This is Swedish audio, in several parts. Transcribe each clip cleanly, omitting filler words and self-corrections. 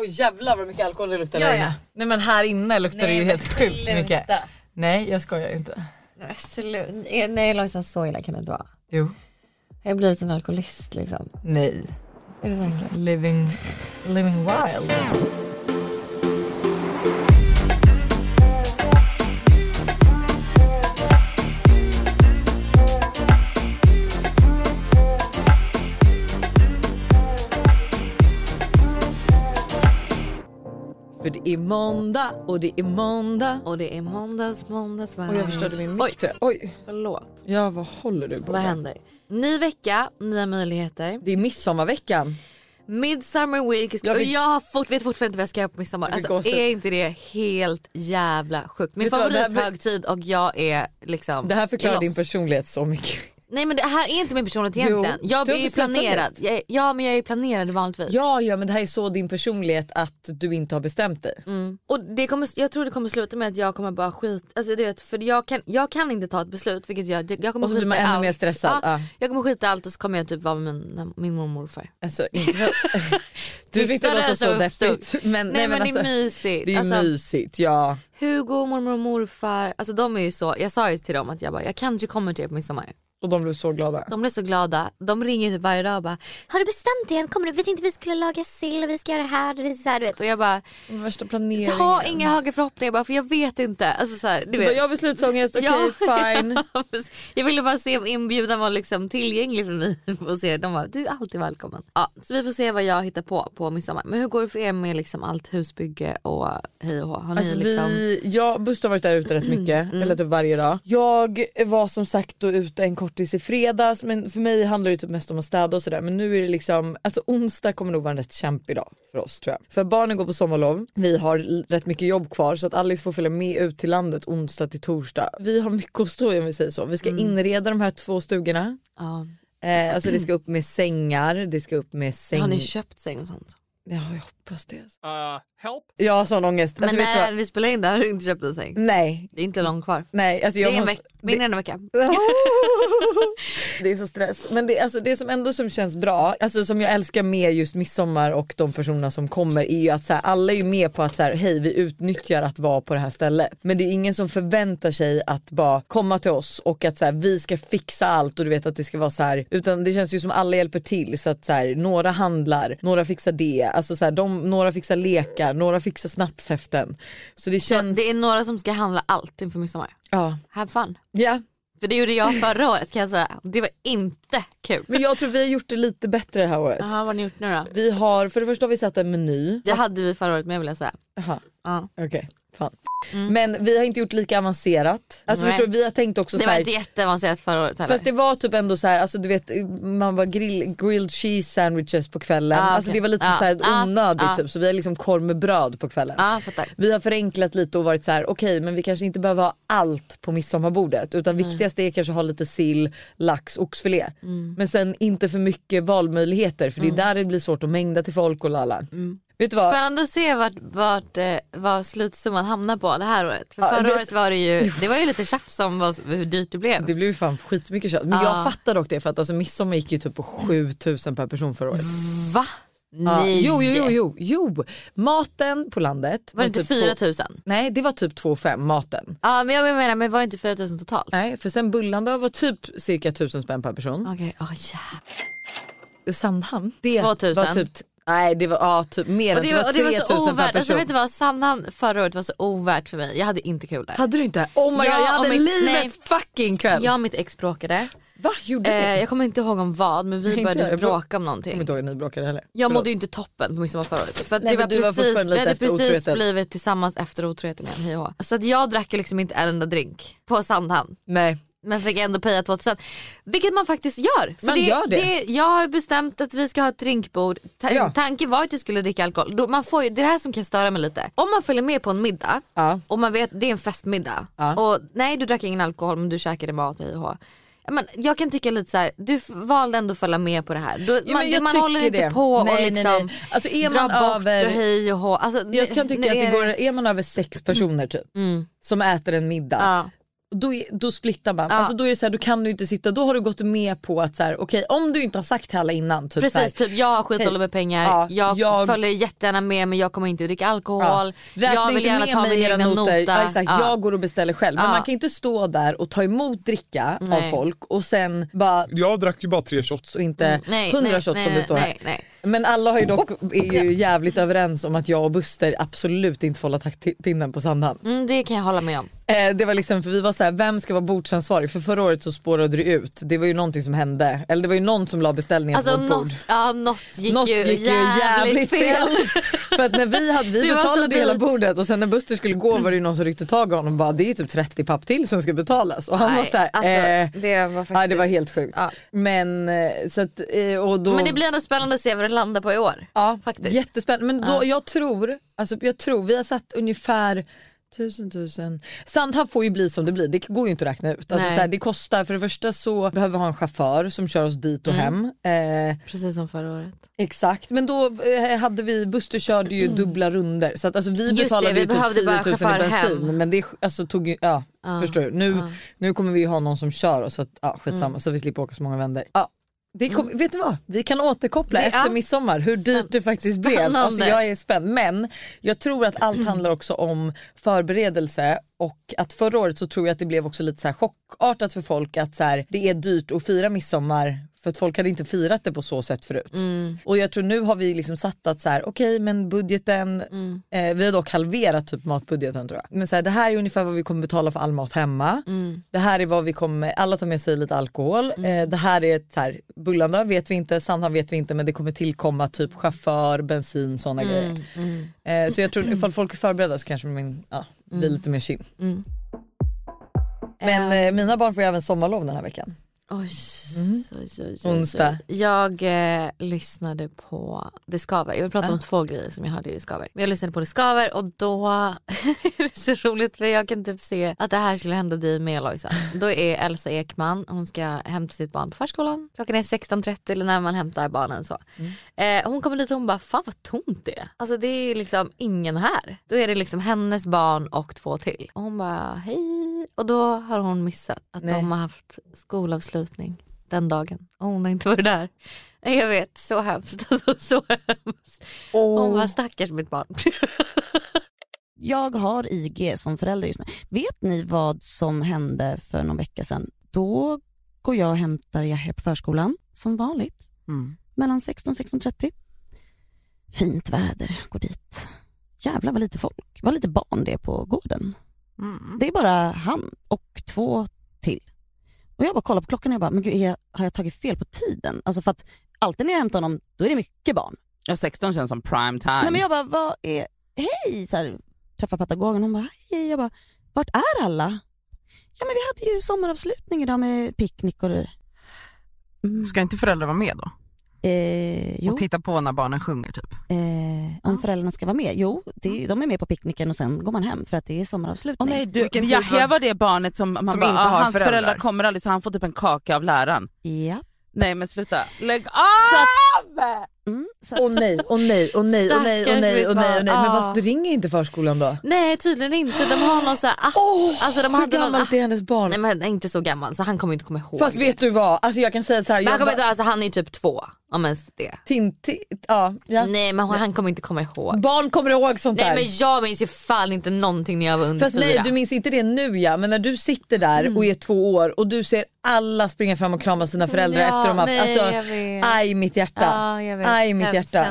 Oj, jävlar vad mycket alkohol det luktar. Ja. Nej, men här inne luktar det ju helt sjukt mycket. Nej, jag skojar inte. Nej, Lojsan, så illa kan det inte vara. Jo. Jag blir som en alkoholist liksom. Nej. Är du säker? Living wild. För det är måndag och det är måndag. Och det är måndagsvarv. Och jag förstörde min mick. Oj, förlåt. Ja, vad håller du på? Vad händer? Ny vecka, nya möjligheter. Det är midsommarveckan. Midsummer week. Jag vet fortfarande inte vad jag ska göra på midsommar. Alltså, är inte det helt jävla sjukt? Min favorithögtid och jag är liksom... Det här förklarar din personlighet så mycket. Nej, men det här är inte min personlighet egentligen. Jag är ju planerad. Ja, men jag är ju planerad vanligtvis. Ja, men det här är så din personlighet att du inte har bestämt dig. Mm. Och jag tror det kommer sluta med att jag kommer bara skit. Alltså du vet, för jag kan inte ta ett beslut, vilket jag kommer skita allt. Ännu mer stressad. Ja. Jag kommer skita allt och så kommer jag typ vara med min mormor för. Alltså inte. Du vet inte vad så deppigt. Men alltså, det är mysigt. Det är mysigt, ja. Hugo, mormor och morfar. Alltså de är ju så. Jag sa ju till dem att jag kanske kommer till er på midsommar. Och de blev så glada. De ringer typ varje dag och bara, har du bestämt dig än? Kommer du? Vet inte vi skulle laga sill och vi ska göra det här. Det är så här, du vet. Och jag bara, värsta planeringen. Ta inga höga förhoppningar bara, för jag vet inte. Alltså så här, du vet. Bara, jag har beslutsångest, okej, fine. Jag ville bara se om inbjudan var liksom tillgänglig för mig. Och se, de bara, du är alltid välkommen. Ja, så vi får se vad jag hittar på midsommar. Men hur går det för er med liksom allt husbygge och hej och hå? Har ni alltså, liksom... Buster har varit där ute rätt mycket. Eller typ varje dag. Jag var som sagt då ute en kortis i fredags, men för mig handlar det typ mest om att städa och sådär, men nu är det liksom alltså onsdag kommer nog vara en rätt kämpig dag för oss tror jag, för barnen går på sommarlov, vi har rätt mycket jobb kvar så att Alice får följa med ut till landet onsdag till torsdag, vi har mycket att stå i om vi säger så, vi ska inreda de här 2 stugorna alltså det ska upp med sängar, har ni köpt säng och sånt? Ja, jag hoppas det. Help? Ja, sån ångest. Men alltså, vi spelar in där har du inte köpt en säng. Nej. Det är inte långt kvar. Nej, alltså jag måste... Min enda vecka. Det är så stress. Men det som ändå som känns bra, alltså som jag älskar med just midsommar och de personerna som kommer är ju att så här, alla är ju med på att så här, hej, vi utnyttjar att vara på det här stället. Men det är ingen som förväntar sig att bara komma till oss och att så här, vi ska fixa allt och du vet att det ska vara så här. Utan det känns ju som alla hjälper till så att så här, några handlar, några fixar det. Alltså så här, några fixar lekar, några fixar snapshäften. Så det känns... det är några som ska handla allt inför midsommar. Ja. Have fun. Ja. Yeah. För det gjorde jag förra året kan jag säga. Det var inte kul. Men jag tror vi har gjort det lite bättre det här året. Jaha, vad har ni gjort nu då? Vi har, för det första har vi satt en meny. Det hade vi förra året med, vill jag säga. Jaha, okej. Fan. Mm. Men vi har inte gjort lika avancerat. Alltså förstår du, vi har tänkt också så här. Det var inte jätteavancerat förra året heller. Fast det var typ ändå så här, alltså du vet man var grilled cheese sandwiches på kvällen. Okay. Alltså det var lite så här onödigt typ, så vi har liksom korv med bröd på kvällen. Vi har förenklat lite och varit så här, okej, men vi kanske inte behöver ha allt på midsommarbordet utan viktigast är kanske ha lite sill, lax, oxfilé. Mm. Men sen inte för mycket valmöjligheter för det är där det blir svårt att mängda till folk och lalla. Mm. Spännande att se vad slutsumman hamnar på det här året. För förra året var det var ju lite tjafs om hur dyrt det blev. Det blev ju fan skitmycket tjafs. Men jag fattar dock det, för att alltså, midsommar gick ju typ på 7 000 per person förra året. Va? Nej. Jo. Maten på landet var det inte typ 4 000? Nej, det var typ 2,5 maten. Ja, men jag menar, men var det inte 4 000 totalt? Nej, för sen bullan då var typ cirka 1 000 spänn per person. Okej, jävlar. Sandhamn, det 2 000. Var typ... Nej, det var typ mer än 3000 per person. Alltså, vet du vad? Sandhamn förra året var så ovärt för mig. Jag hade inte kul där. Hade du inte? Oh my god, jag hade livets fucking kväll. Jag och mitt ex bråkade. Vad gjorde du? Jag kommer inte ihåg om vad, men vi började bråka om någonting. Jag kommer inte ihåg att ni bråkade heller. Jag mådde ju inte toppen på midsommar förra året. För att vi hade precis blivit tillsammans efter otroheten igen. Så att jag drack liksom inte en enda drink på Sandhamn. Nej. Men fick ändå peja 2000. Vilket man faktiskt gör. För jag har bestämt att vi ska ha ett drinkbord. Tanken var att jag skulle dricka alkohol. Man får ju, det är det här som kan störa mig lite. Om man följer med på en middag och man vet det är en festmiddag och nej, du drack ingen alkohol men du käkade mat och men jag kan tycka lite så här, du valde ändå att följa med på det här. Man håller inte på och liksom alltså, är man dra över, bort och hej och hå. Alltså, jag kan tycka att det går, är man över 6 personer typ som äter en middag Då splittar man. Ja. Alltså då är det så här, då kan du inte sitta. Då har du gått med på att så här, okej, om du inte har sagt hela innan typ. Precis, så här, typ jag har skitdåligt med pengar. Ja, jag följer jättegärna med, men jag kommer inte att dricka alkohol. Ja. Jag vill gärna ta mina egna noter. Ja, exakt, ja. Jag går och beställer själv. Men man kan inte stå där och ta emot dricka av folk och sen bara... Jag drack ju bara 3 shots och inte 100 shots som det står här. Nej. Men alla har ju dock, är ju jävligt överens om att jag och Buster absolut inte får hålla pinnen på Sandhamn. Det kan jag hålla med om. Det var liksom, för vi var så här, vem ska vara bordsansvarig? För förra året så spårade det ut. Det var ju någonting som hände. Eller det var ju någon som la beställningen alltså på bord. Ja, något gick ju jävligt fel. För att när vi betalade hela bordet. Och sen när Buster skulle gå var det ju någon som ryckte tag av honom och bara, det är ju typ 30 papp till som ska betalas. Och han var såhär, alltså, det var faktiskt... det var helt sjukt. Ja. Men så att, och då... Men det blir ändå spännande att se vad det landar på i år. Ja, faktiskt. Jättespännande. Men då, jag tror vi har satt ungefär 1000. Sandhamn får ju bli som det blir. Det går ju inte att räkna ut. Alltså, så här, det kostar, för det första så behöver vi ha en chaufför som kör oss dit och hem. Precis som förra året. Exakt, men då hade vi, Buster körde ju dubbla runder. Så att, alltså, vi betalade ju typ 10 000 i bensin. Men det alltså, tog ju, förstår du. Nu kommer vi ju ha någon som kör oss. Så att, skitsamma, så vi slipper åka så många vänder. Det kom, vet du vad? Vi kan återkoppla efter midsommar hur dyrt det faktiskt blev. Alltså jag är spänd. Men jag tror att allt handlar också om förberedelse. Och att förra året så tror jag att det blev också lite så här chockartat för folk att så här, det är dyrt att fira midsommar. För att folk hade inte firat det på så sätt förut. Och jag tror nu har vi liksom satt att så här, okej, men budgeten vi har dock halverat typ matbudgeten tror jag. Men så här, det här är ungefär vad vi kommer betala för all mat hemma. Det här är vad vi kommer, alla tar med sig lite alkohol. Det här är så här, bullanda vet vi inte, Sandhamn vet vi inte, men det kommer tillkomma typ chaufför, bensin, sådana grejer. Så jag tror ifall folk är förberedda så kanske man blir lite mer chill. Men mina barn får ju även sommarlov den här veckan. Oj. Onsdag. Jag lyssnade på Det skaver. Jag vill prata om 2 grejer som jag hörde i Det skaver. Jag lyssnade på Det skaver och då är det så roligt för jag kan typ se att det här skulle hända dig med Eloisa. Då är Elsa Ekman, hon ska hämta sitt barn på förskolan. Klockan är 16:30 eller när man hämtar barnen så. Hon kommer dit och hon bara, fan vad tomt det är. Alltså det är ju liksom ingen här. Då är det liksom hennes barn och 2 till. Och hon bara, hej. Och då har hon missat att de har haft skolavslut den dagen. Hon har inte varit där. Jag vet, så hemskt. Alltså, så hemskt. Hon var stackars mitt barn. Jag har IG som förälder just nu. Vet ni vad som hände för någon vecka sedan? Då går jag och hämtar Yahya på förskolan. Som vanligt. Mellan 16 och 16:30. Fint väder. Går dit. Jävlar vad lite folk. Vad lite barn det är på gården. Det är bara han och 2 till. Och jag bara kollar på klockan och jag bara, men gud, har jag tagit fel på tiden? Alltså för att alltid när jag hämtar honom, då är det mycket barn. Ja, 16 känns som prime time. Nej men jag bara, vad är, hej, så här, träffar patagogen, hon bara, hej, jag bara, vart är alla? Ja men vi hade ju sommaravslutning idag med picknick och det. Ska inte föräldrar vara med då? Jo. Och titta på när barnen sjunger typ. Om föräldrarna ska vara med. Jo, de är med på picknicken och sen går man hem för att det är sommaravslutning. Jag var det barnet som bara, inte har hans föräldrar kommer aldrig så han får typ en kaka av läraren. Ja. Nej men sluta. Lägg av! Åh nej. Men fast du ringer inte förskolan då? Nej, tydligen inte. De har någon så här app. Alltså de hade någon app till hennes barn. Nej men inte så gammal så han kommer inte komma ihåg. Fast vet du vad? Alltså jag kan säga så här, men han är ju typ 2. Ja men det. Tintin. Ja. Nej men han kommer inte komma ihåg. Barn kommer ihåg sånt där. Nej men jag minns ju fan inte någonting när jag var under 4. Fast nej, du minns inte det nu men när du sitter där och är 2 år och du ser alla springa fram och krama sina föräldrar efter dem aj mitt hjärta. Ja, jag vet. I mitt hjärta.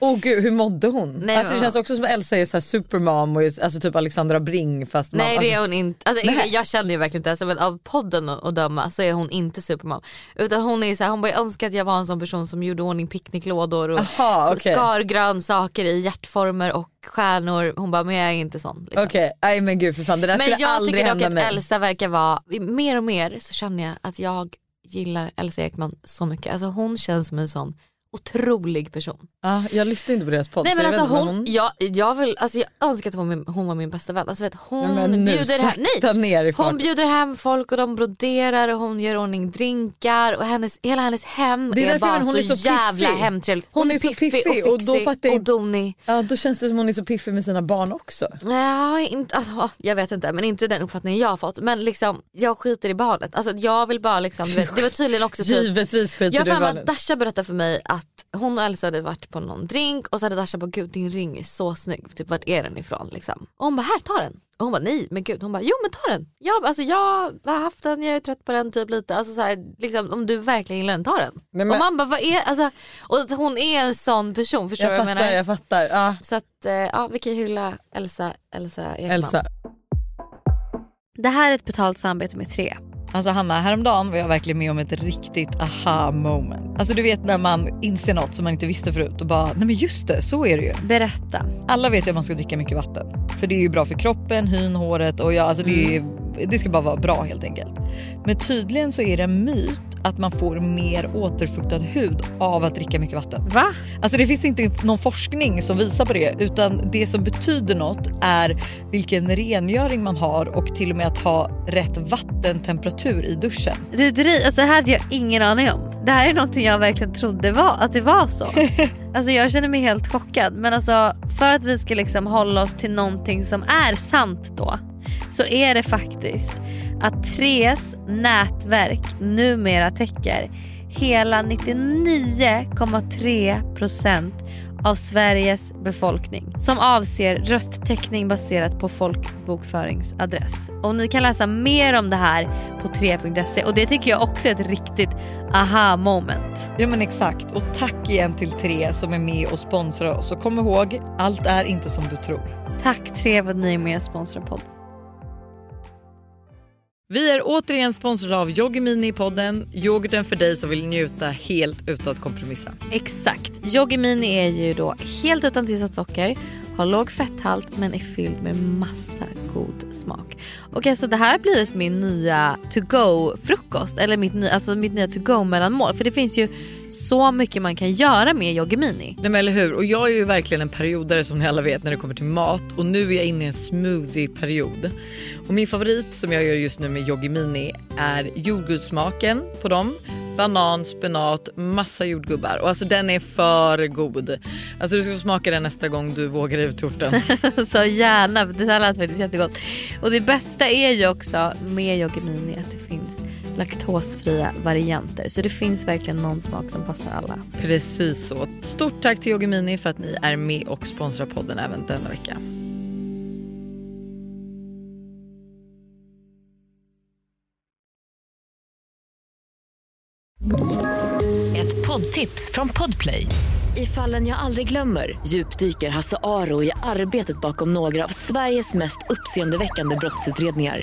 Åh gud, hur mådde hon? Nej, alltså det känns också som att Elsa är så här supermam och alltså typ Alexandra Bring fast mamma. Nej, det är hon inte. Alltså jag känner ju verkligen inte alltså, men av podden och döma så är hon inte supermam utan hon är så här, hon bara önskar att jag var en sån person som gjorde ordning picknicklådor och skar grönsaker i hjärtformer och stjärnor. Hon bara, men jag är inte sån liksom. Okej, men gud för fan det där skulle aldrig hända mig. Men jag tycker dock att Elsa verkar vara mer och mer så känner jag att jag gillar Elsa Ekman så mycket. Alltså hon känns som en sån otrolig person. Jag lyssnade inte på deras podd. Nej men alltså hon, jag önskar att hon var min bästa vän. Alltså vet hon bjuder hem, hon bjuder hem folk och de broderar och hon gör ordning drinkar och hela hennes hem är bara hon så, är så jävla hemtrevligt. Hon är piffig så piffig och då fattar jag, och donig. Ja, då känns det som hon är så piffig med sina barn också. Ja, inte alltså, jag vet inte, men inte den uppfattningen jag har fått, men liksom jag skiter i barnet. Alltså jag vill bara liksom, det var tydligen också typ, givetvis skiter du i barnet. Jag Dasha berättade för mig att hon och Elsa hade varit på någon drink och så hade Dasha bara, gud din ring är så snygg, typ vart är den ifrån liksom. Och hon bara, här, ta den. Och hon bara, nej men gud, hon bara, jo men ta den. Jag har haft den, jag är trött på den typ lite. Alltså så här, liksom, om du verkligen gillar den, ta den. Men, och man bara, vad är, alltså, och hon är en sån person, förstår du vad jag menar? Jag fattar, ja. Så att, ja, vi kan hylla Elsa Ekman. Elsa. Det här är ett betalt samarbete med 3. Alltså Hanna, häromdagen var jag verkligen med om ett riktigt aha-moment. Alltså du vet när man inser något som man inte visste förut och bara, nej men just det, så är det ju. Berätta. Alla vet ju att man ska dricka mycket vatten. För det är ju bra för kroppen, hyn, håret och alltså det ska bara vara bra helt enkelt. Men tydligen så är det en myt att man får mer återfuktad hud av att dricka mycket vatten. Va? Alltså det finns inte någon forskning som visar på det, utan det som betyder något är vilken rengöring man har och till och med att ha rätt vattentemperatur i duschen. Alltså det här hade jag ingen aning om. Det här är någonting jag verkligen trodde var, att det var så. Alltså jag känner mig helt chockad. Men alltså för att vi ska liksom hålla oss till någonting som är sant då, så är det faktiskt att 3:s nätverk numera täcker hela 99,3% av Sveriges befolkning, som avser rösttäckning baserat på folkbokföringsadress. Och ni kan läsa mer om det här på 3.se, och det tycker jag också är ett riktigt aha-moment. Ja men exakt, och tack igen till 3 som är med och sponsrar oss. Och kom ihåg, allt är inte som du tror. Tack 3 för att ni är med och sponsrar podden. Vi är återigen sponsrade av Yoggi Mini i podden. Yoghurten för dig som vill njuta helt utan att kompromissa. Exakt. Yoggi Mini är ju då helt utan tillsatt socker, har låg fetthalt men är fylld med massa god smak. Och alltså det här blir min nya to-go-frukost, eller mitt nya to-go-mellanmål. För det finns ju så mycket man kan göra med Yoggi Mini. Nej men eller hur, och jag är ju verkligen en periodare som ni alla vet när det kommer till mat. Och nu är jag inne i en smoothie-period. Och min favorit som jag gör just nu med Yoggi Mini är jordgubbssmaken på dem. Banan, spenat, massa jordgubbar. Och alltså den är för god. Alltså du ska få smaka den nästa gång du vågar ut torten. Så gärna, det här lät faktiskt jättegott. Och det bästa är ju också med Yoggi Mini att det finns laktosfria varianter. Så det finns verkligen någon smak som passar alla. Precis så. Stort tack till Yoggi Mini för att ni är med och sponsrar podden även denna vecka. Ett poddtips från Podplay. I Fallen jag aldrig glömmer djupdyker Hasse Aro i arbetet bakom några av Sveriges mest uppseendeväckande brottsutredningar.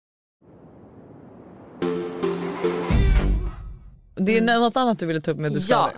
Det är något annat du ville ta upp med det. Ja,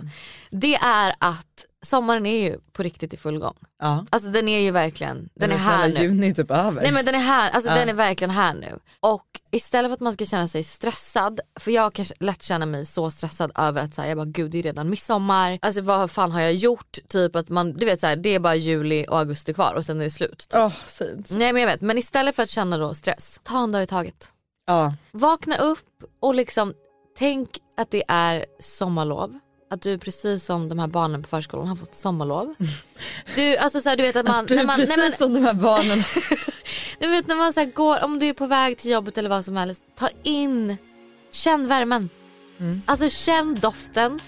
det är att sommaren är ju på riktigt i full gång. Ja. Alltså den är ju verkligen, den är här nu. Juni typ över. Nej men den är här, alltså den är verkligen här nu. Och istället för att man ska känna sig stressad, för jag kanske lätt känner mig så stressad över att så här, jag bara gud det är redan midsommar. Alltså vad fan har jag gjort? Typ att man, du vet så här, det är bara juli och augusti kvar och sen är det slut. Åh, typ. Fint. Nej men jag vet, men istället för att känna då stress, ta en dag i taget. Ja. Vakna upp och liksom tänk att det är sommarlov. Att du precis som de här barnen på förskolan har fått sommarlov. Du, alltså så här, du vet att man... som de här barnen. Du vet när man så här går, om du är på väg till jobbet eller vad som helst. Ta in, känn värmen. Mm. Alltså känn doften.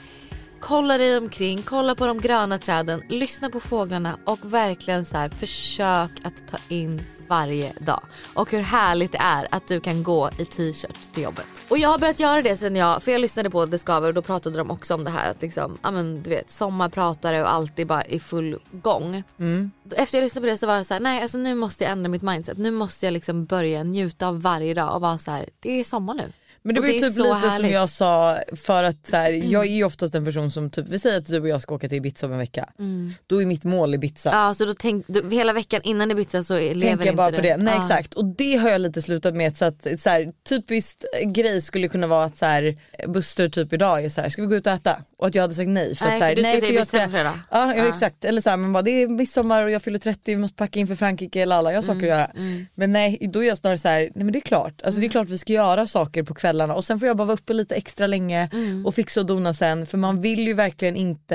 Kolla dig omkring, kolla på de gröna träden. Lyssna på fåglarna och verkligen så här, försök att ta in varje dag. Och hur härligt det är att du kan gå i t-shirt till jobbet. Och jag har börjat göra det sen för jag lyssnade på Det skaver och då pratade de också om det här att liksom, ja men du vet, sommarpratare och allt är bara i full gång. Mm. Efter jag lyssnade på det så var jag så här, nej alltså nu måste jag ändra mitt mindset. Nu måste jag liksom börja njuta av varje dag och vara så här, det är sommar nu. Men det var ju typ lite härligt. Som jag sa, för att så här, jag är ju oftast en person som typ, vi säger att du och jag ska åka till Bitsa om en vecka. Då är mitt mål i Bitsa. Ja, så då hela veckan innan i Bitsa så lever tänker inte jag bara det. På det. Nej, exakt. Och det har jag lite slutat med, så att så här, typiskt grej skulle kunna vara att så här, Buster typ idag är så här, ska vi gå ut och äta? Och att jag hade sagt nej. Så nej, att, så här, nej, för jag ska... Ja, exakt. Eller så här, man bara, det är midsommar och jag fyller 30, vi måste packa in för Frankrike eller alla, jag har saker att göra. Men nej, då är jag snarare så här, nej men det är klart. Alltså det är klart vi ska göra saker på kvällen. Och sen får jag bara vara uppe lite extra länge och fixa och dona sen. För man vill ju verkligen inte.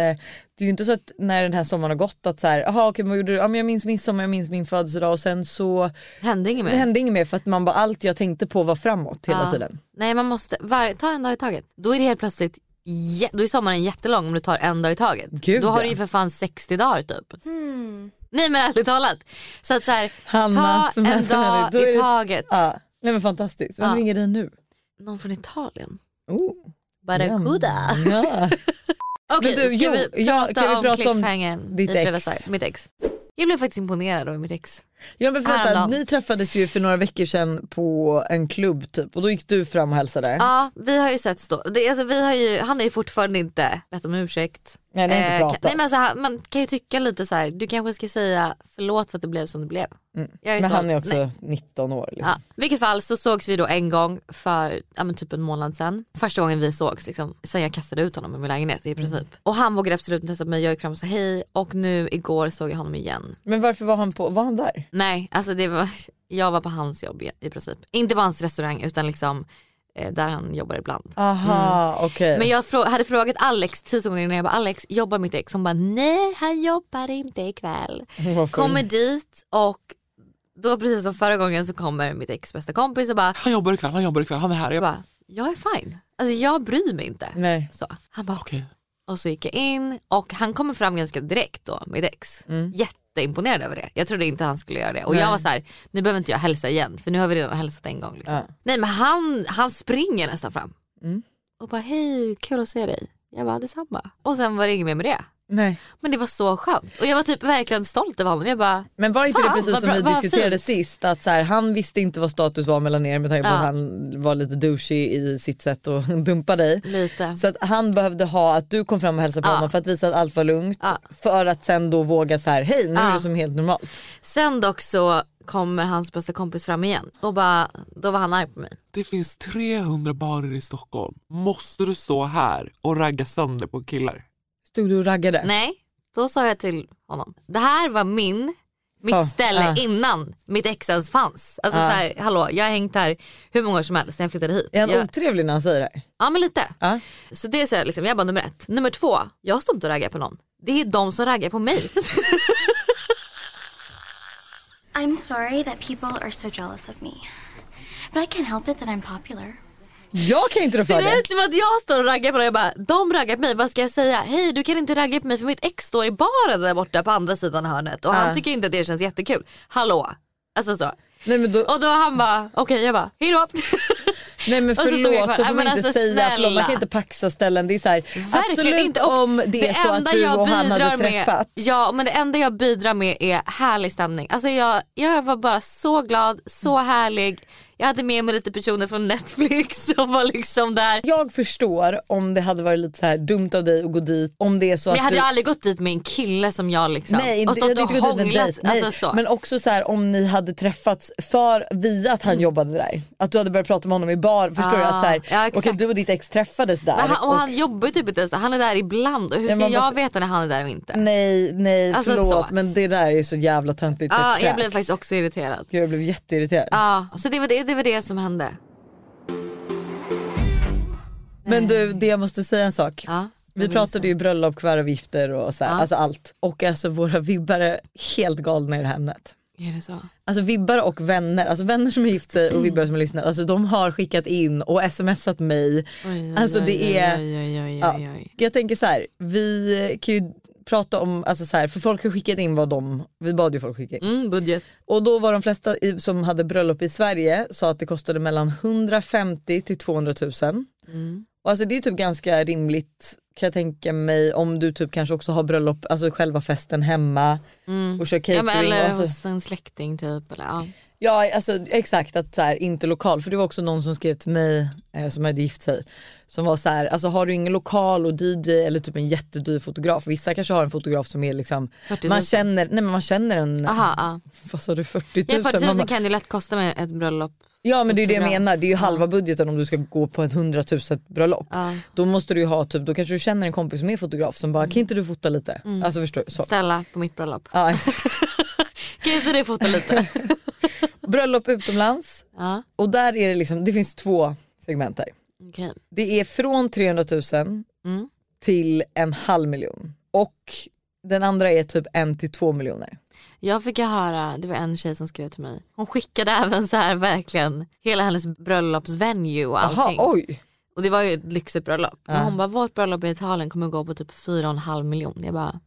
Det är ju inte så att när den här sommaren har gått att så här, aha, okej, vad gjorde du? Ja, men jag minns min sommar, jag minns min födelsedag. Och sen så hände inget mer. För att man bara, allt jag tänkte på var framåt hela tiden. Nej, man måste ta en dag i taget. Då är det helt plötsligt då är sommaren jättelång om du tar en dag i taget. Gud, då har du ju för fan 60 dagar typ. Nej, men ärligt talat. Så att så här, Hanna, ta en dag i taget. Nej, men fantastiskt. Vem ringer dig nu? Någon från Italien. Barracuda. Ja. Okej, okay, kan vi prata om ditt ex? Mitt ex. Jag blev faktiskt imponerad av mitt ex. Ja, men vänta, ni träffades ju för några veckor sedan på en klubb typ. Och då gick du fram och hälsade. Ja, vi har ju setts då. Han har ju fortfarande inte bett om ursäkt. Nej, det är inte pratat. Nej, men så här, man kan ju tycka lite så här, du kanske ska säga förlåt för att det blev som det blev. Men han är också 19 år liksom. Ja, vilket fall så sågs vi då en gång för typ en månad sedan. Första gången vi sågs liksom, sen jag kastade ut honom i min lägenhet i princip. Och han vågade absolut inte testa mig, jag gick fram och sa hej. Och nu igår såg jag honom igen. Men varför var han där? Nej, alltså jag var på hans jobb i princip. Inte på hans restaurang utan liksom där han jobbar ibland. Okej. Men jag hade frågat Alex 1000 gånger när jag bara, Alex, jobbar mitt ex? Hon bara, nej, han jobbar inte ikväll. Kommer dit och då precis som förra gången så kommer mitt ex bästa kompis och bara, han jobbar ikväll, han är här. Jag bara, jag är fine. Alltså jag bryr mig inte. Nej. Så han bara, okej. Och så gick jag in och han kommer fram ganska direkt då, mitt ex. Jätteimponerad över det. Jag trodde inte han skulle göra det. Och jag var så här, nu behöver inte jag hälsa igen, för nu har vi redan hälsat en gång liksom. Nej, men han springer nästan fram och bara, hej, kul att se dig. Jag bara, detsamma. Och sen var det inget mer med det. Nej. Men det var så skönt. Och jag var typ verkligen stolt över honom. Jag bara, men var inte det precis som vi diskuterade sist, att så här, han visste inte vad status var mellan er, med tanke på att han var lite douchig i sitt sätt och dumpa dig lite. Så att han behövde ha att du kom fram och hälsade på honom för att visa att allt var lugnt, för att sen då våga så här, hej, nu är det som helt normalt. Sen dock så kommer hans bästa kompis fram igen och bara, då var han arg på mig. Det finns 300 barer i Stockholm. Måste du stå här och ragga sönder på killar? Stod du och raggade? Nej, då sa jag till honom, det här var mitt ställe innan mitt exens fanns. Alltså så här, hallå, jag har hängt här hur många år som helst sen jag flyttade hit. Är han otrevlig när han säger det? Ja, men lite. Så det säger jag liksom, jag bara nummer 1. Nummer 2, jag står inte och raggar på någon. Det är de som raggar på mig. I'm sorry that people are so jealous of me. But I can't help it that I'm popular. Jag kan inte röpa det. Ser det ut som att jag står och raggar på dem? Jag bara, de raggar på mig, vad ska jag säga? Hej, du kan inte ragga på mig för mitt ex står i baren där borta på andra sidan hörnet. Och han tycker inte att det känns jättekul. Hallå. Alltså så. Nej, men då... Och då han bara, okej, jag bara, hejdå. Nej, men förlåt, så får man inte säga förlåt, man kan inte paxa ställen. Det är så här, absolut inte. Och om det är så att du och han hade träffat. Ja, men det enda jag bidrar med är härlig stämning. Alltså jag var bara så glad, så härlig. Jag hade med mig lite personer från Netflix som var liksom där. Jag förstår om det hade varit lite så här dumt av dig att gå dit, om det är så. Men jag hade aldrig gått dit med en kille som jag liksom. Nej, och stått och hånglat. Alltså, men också så här, om ni hade träffats för via att han jobbade där. Att du hade börjat prata med honom i bar. Förstår du? Att så här, ja, okej, du och ditt ex träffades där. Han jobbar ju typ inte ens. Han är där ibland. Och hur ska jag veta när han är där och inte? Nej, alltså, förlåt. Så. Men det där är så jävla töntigt. Ja, jag blev faktiskt också irriterad. Jag blev jätteirriterad. Ja, så det var det som hände. Men du, det jag måste säga en sak. Vi pratade ju bröllop, kvarvgifter och så här, alltså allt. Och alltså våra vibbare helt galna i det här ämnet. Är det så? Alltså vibbare och vänner, alltså vänner som har gift sig och vibbare som har lyssnat. Alltså de har skickat in och smsat mig. Oj, alltså det är... Oj. Jag tänker så här, vi kan ju prata om, alltså så här, för folk har skickat in vad vi bad ju folk skicka in. Budget. Och då var de flesta som hade bröllop i Sverige sa att det kostade mellan 150 till 200 000. Och alltså det är typ ganska rimligt, kan jag tänka mig, om du typ kanske också har bröllop, alltså själva festen hemma och kör catering. Ja, eller hos en släkting typ. Eller, Ja, alltså exakt, att så här, inte lokal. För det var också någon som skrev till mig som hade gift sig, som var så här, alltså har du ingen lokal och DJ eller typ en jättedyr fotograf. Vissa kanske har en fotograf som är liksom man känner, nej men man känner en. Aha, ja. Vad sa du, 40 000? Ja, 40 000 kan det lätt kosta med ett bröllop. Ja, men det är det jag menar. Det är ju halva budgeten om du ska gå på ett 100 000 bröllop. Ja. Då måste du ju ha typ, då kanske du känner en kompis som är fotograf som bara, kan inte du fota lite? Mm. Alltså förstår du? Så. Ställa på mitt bröllop. Ja, exakt. Kan inte du fota lite? Bröllop utomlands. Ja. Och där är det liksom, det finns två segment här. Okay. Det är från 300 000 till 500 000. Och den andra är typ 1 till 2 miljoner. Jag fick höra, det var en tjej som skrev till mig. Hon skickade även så här verkligen hela hennes bröllopsvenue och allting. Aha, oj. Och det var ju ett lyxigt bröllop. Ja. Men hon bara, vårt bröllop i Italien kommer att gå på typ 4,5 miljon. Jag bara,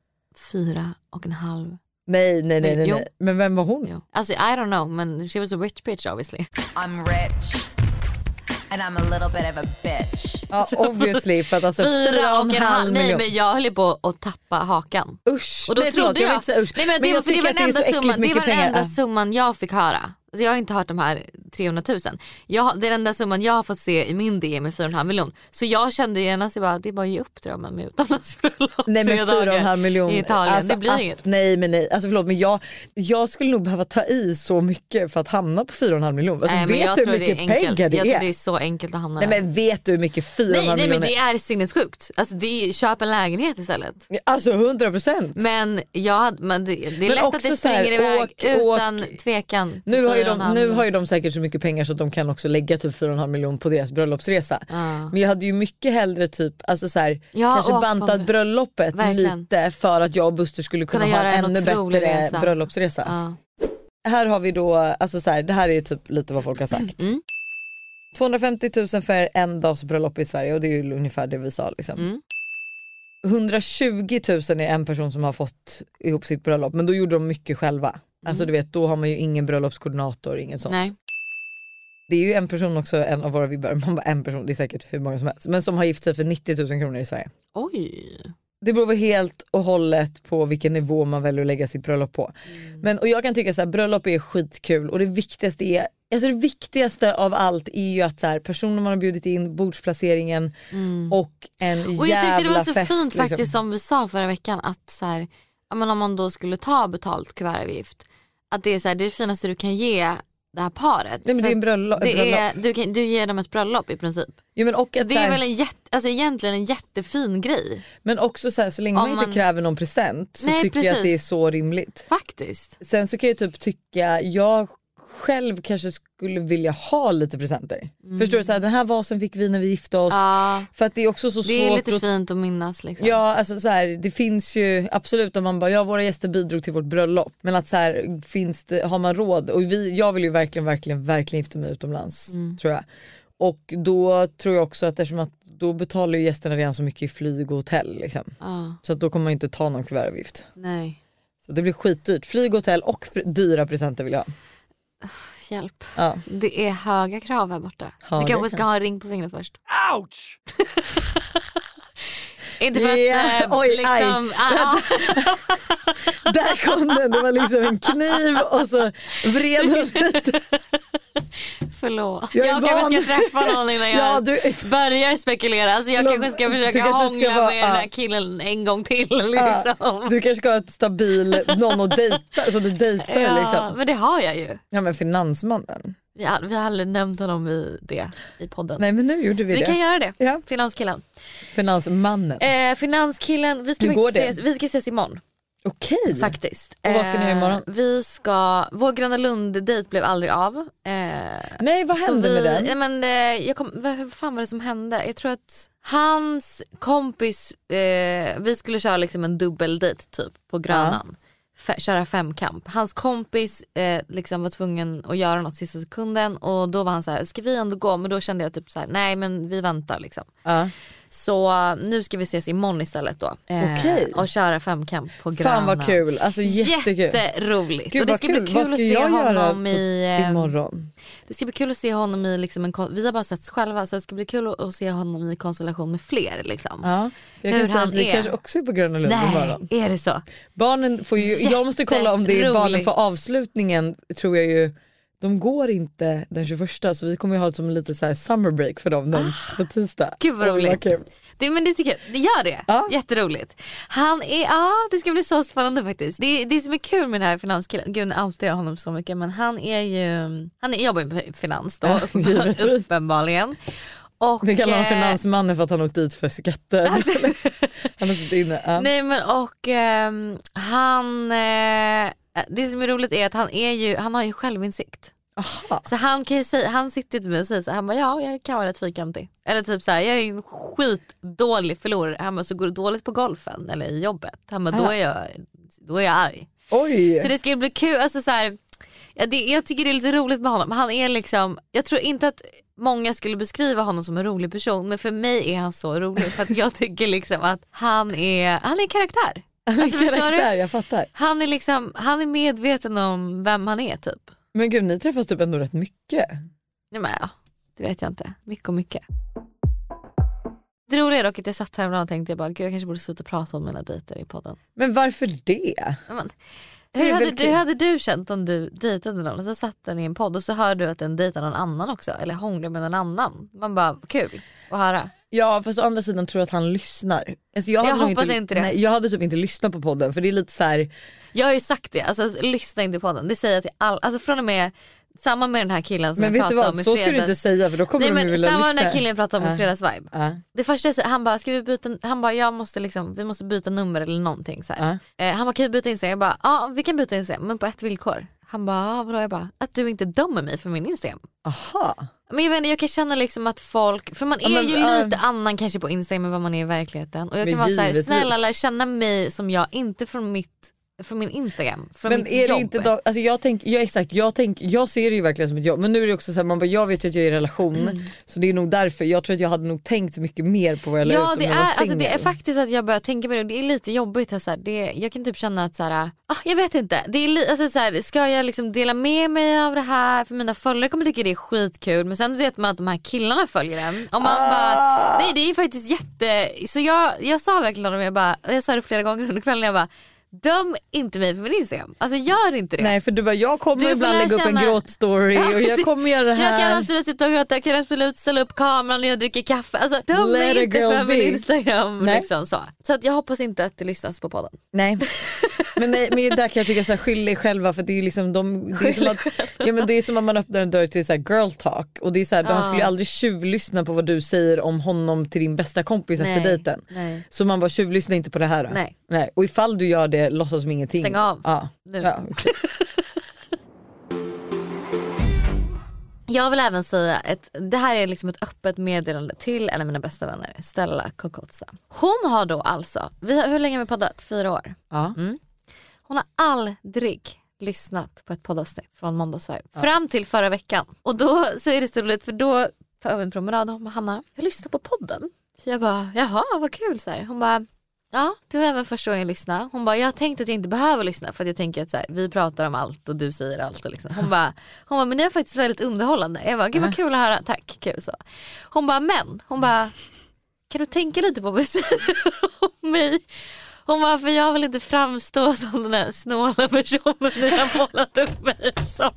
4,5. Nej. Jo. Men vem var hon? Jo. Alltså, I don't know, men she was a rich bitch obviously. I'm rich and I'm a little bit of a bitch. Ja, obviously, för att alltså 4,5 miljoner. Nej, men jag höll på att tappa hakan. Usch. Och då trodde jag inte, usch. Nej, men det, jag för det var den enda summan. Det var den enda summan jag fick höra. Alltså jag har inte hört de här 300 000. Det är den där summan jag har fått se i min DM med 4,5 miljon. Så jag kände genast att det bara ge upp drömmen med utomlandsbröllop. Nej, men 4,5 miljon i Italien, alltså, det blir inget. Nej. Alltså förlåt, men jag skulle nog behöva ta i så mycket för att hamna på 4,5 miljon. Alltså, nej, vet du hur mycket pengar det är? Jag tror det är så enkelt att hamna där. Nej, men vet du hur mycket 4,5 miljoner? Nej, men det är sinnessjukt. Alltså det är, köp en lägenhet istället. Alltså 100%. Men, det är lätt att det springer iväg utan tvekan. Nu har ju de säkert så mycket pengar så att de kan också lägga typ 4,5 miljoner på deras bröllopsresa. Men jag hade ju mycket hellre typ, alltså såhär, kanske bantat bröllopet verkligen lite för att jag och Buster skulle kunna ha en ännu bättre resa. Bröllopsresa. Här har vi då, alltså såhär, det här är ju typ lite vad folk har sagt. 250 000 för en dags bröllop i Sverige, och det är ju ungefär det vi sa liksom. 120 000 är en person som har fått ihop sitt bröllop, men då gjorde de mycket själva. Alltså du vet, då har man ju ingen bröllopskoordinator, inget sånt. Nej. Det är ju en person också, en av våra vibbar, man bara en person, det är säkert hur många som helst, men som har gift sig för 90 000 kronor i Sverige. Oj. Det beror helt och hållet på vilken nivå man väljer att lägga sitt bröllop på. Men, och jag kan tycka så här, bröllop är skitkul, och det viktigaste är, alltså det viktigaste av allt är ju att så här, personer man har bjudit in, bordsplaceringen och en jävla fest. Och jag tyckte det var så fest, fint faktiskt liksom, som vi sa förra veckan, att så här, men om man då skulle ta betalt kuvertavgift, att det är så här, det är det finaste du kan ge det här paret. Nej, men det är en bröllop. Du ger dem ett bröllop i princip. Jo, men och att det är väl en egentligen en jättefin grej. Men också så här, så länge man inte kräver någon present, så tycker jag att det är så rimligt. Faktiskt. Sen så kan jag typ tycka, jag själv kanske skulle vilja ha lite presenter. Förstår du, så här, den här vasen fick vi när vi gifte oss. För att det är också så svårt. Det är lite fint att minnas liksom. Ja, alltså så här, det finns ju absolut att man bara, ja, våra gäster bidrog till vårt bröllop, men att så här, finns det, har man råd, och jag vill ju verkligen gifta mig utomlands, tror jag. Och då tror jag också att eftersom att då betalar ju gästerna redan så mycket i flyg och hotell liksom. Så att då kommer man inte ta någon kuvertavgift. Nej. Så det blir skitdyrt. Flyg, hotell och dyra presenter vill jag ha. Hjälp. Ja. Det är höga krav här borta. Du kanske ska ha en ring på fingret först. Ouch! Inte för att... Oj, liksom, Där kom den. Det var liksom en kniv och så vred hon lite. Förlåt. Jag kanske ska träffa någon innan jag börjar spekulera. Så jag kanske ska försöka hångla med den här killen en gång till. Liksom. Du kanske ska ha ett stabil någon att dejta. Så du dejtar liksom. Men det har jag ju. Ja, men finansmannen. Vi har aldrig nämnt honom i podden. Nej, men nu gjorde vi det. Vi kan göra det. Ja. Finanskillen. Finansmannen. Finanskillen. Vi ska ses imorgon. Okej. Faktiskt. Och vad ska ni göra imorgon? Vår Gröna Lund-dejt blev aldrig av. Nej, vad hände med den? Nej, men vad fan var det som hände? Jag tror att hans kompis, vi skulle köra liksom en dubbeldejt typ på Grönan. Ja. Köra femkamp. Hans kompis liksom var tvungen att göra något sista sekunden, och då var han så här, ska vi ändå gå? Men då kände jag typ så här, nej men vi väntar liksom. Så nu ska vi ses imorgon istället då. Okej. Och köra femkamp på Gröna. Fan vad kul, alltså jättekul. Jätteroligt. Gud, och det ska bli kul att se honom imorgon. Det ska bli kul att se honom i liksom vi har bara sett själva, så det ska bli kul att se honom i konstellation med fler liksom. Ja. Jag hur han är. Kanske också är på Gröna Lund imorgon. Nej, är det så? Barnen får ju, jag måste kolla om det är barnen för avslutningen, tror jag ju. de går inte den 21, så vi kommer ju ha det som en liten så här summer break för dem den på tisdag. Gud vad roligt. Men det tycker jag. Det gör det. Ja. Jätteroligt. Han är, det ska bli så spännande faktiskt. Det som är kul med den här finanskillen, gud nu outar jag honom så mycket, men han jobbar ju med finans då, uppenbarligen. Och vi kallar honom finansmannen för att han åkte dit för skatter. Han åkte inte inne. Ja. Nej, men och han... det som är roligt är att han har ju självinsikt. Aha. Så han kan ju säga, han sitter med mig och säger så här, han bara, ja, jag kan vara rätt fyrkantig. Eller typ så här, jag är ju en skitdålig förlorare. Han bara, så går det dåligt på golfen eller i jobbet. Han bara, då är jag arg. Oj. Så det ska bli kul, alltså så här... Ja, jag tycker det är lite roligt med honom. Han är liksom, jag tror inte att många skulle beskriva honom som en rolig person, men för mig är han så rolig för att jag tycker liksom att han är karaktär. Alltså, karaktär, jag fattar. Han är medveten om vem han är typ. Men gud, ni träffas typ ändå rätt mycket. Nej, men ja, det vet jag inte. Mycket och mycket. Det roliga är dock att jag satt här och tänkte jag kanske borde sluta prata om mina dejter i podden. Men varför det? Men, hur hade du känt om du dejtade någon och så satt den i en podd och så hör du att den dejtar någon annan också, eller hånglar med någon annan? Man bara, kul att höra. Ja, fast å andra sidan tror jag att han lyssnar. Alltså jag hoppas inte det. Nej, jag hade typ inte lyssnat på podden, för det är lite så här. Jag har ju sagt det, alltså lyssna inte på podden. Det säger jag till alla, alltså från och med samma med den här killen som men jag pratade om i fredags. Men vet du vad, så ska du inte säga, för då kommer de vilja lyssna. Samma med den här killen pratade om i fredags vibe. Det första jag säger, han bara, ska vi byta, han bara, vi måste byta nummer eller någonting så här. Han bara, kan vi byta Instagram? Jag bara, ja, vi kan byta Instagram, men på ett villkor. Han bara, vadå? Jag bara, att du inte dömer mig för min Instagram. Aha. Men jag vet inte, jag kan känna liksom att folk, för man är ju lite annan kanske på Instagram än vad man är i verkligheten. Och jag kan vara så här, snälla lär känna mig som jag, inte från mitt... För min Instagram, för men mitt är jobb. Det inte då, alltså jag ser det ju verkligen som ett jobb. Men nu är det också så här, man bara, jag vet ju att jag är i relation. Så det är nog därför, jag tror att jag hade nog tänkt mycket mer på vad jag lade ut. Ja, det är faktiskt att jag börjar tänka på det. Det är lite jobbigt här, så här, jag kan typ känna att så här, jag vet inte det är alltså, så här, ska jag liksom dela med mig av det här? För mina följare kommer tycka det är skitkul. Men sen vet man att de här killarna följer den. Och man bara, nej, det är faktiskt jätte. Så jag sa verkligen dem, jag sa det flera gånger under kvällen, jag bara, döm inte mig för min Instagram. Alltså gör inte det. Nej, för du bara, jag kommer ibland lägga upp en gråtstory och jag kommer göra det här. Jag kan absolut sitta och gråta, jag kan absolut ställa upp kameran och jag dricker kaffe. Alltså döm mig inte för min Instagram liksom, så att jag hoppas inte att det lyssnas på podden. Nej. Men där kan jag tycka så här, skyll dig själva, för det är ju liksom det är som att man öppnar en dörr till så här girl talk, och det är så här, han skulle ju aldrig tjuvlyssna på vad du säger om honom till din bästa kompis efter dejten. Nej. Så man bara, tjuvlyssna inte på det här. Nej. Och ifall du gör det, låtsas som ingenting. Stäng av. Ja, okay. Jag vill även säga att det här är liksom ett öppet meddelande till en av mina bästa vänner, Stella Kokosa. Hon har då alltså, hur länge har vi poddat? 4 år. Ja. Hon har aldrig lyssnat på ett poddavsnitt från måndagsvibe fram till förra veckan. Och då så är det så roligt, för då tar vi en promenad och hon bara, Hanna, jag lyssnar på podden. Så jag bara, jaha, vad kul så här. Hon bara, ja, det var även första gången jag lyssnade. Hon bara, jag tänkte att jag inte behöver lyssna, för att jag tänker att så här, vi pratar om allt och du säger allt och liksom. Hon bara, men det är faktiskt väldigt underhållande. Jag bara, gud vad kul att höra, tack, kul så. Hon bara, kan du tänka lite på vad du säger om mig? Hon bara, för jag vill inte framstå som den där snåla personen ni har målat upp mig som.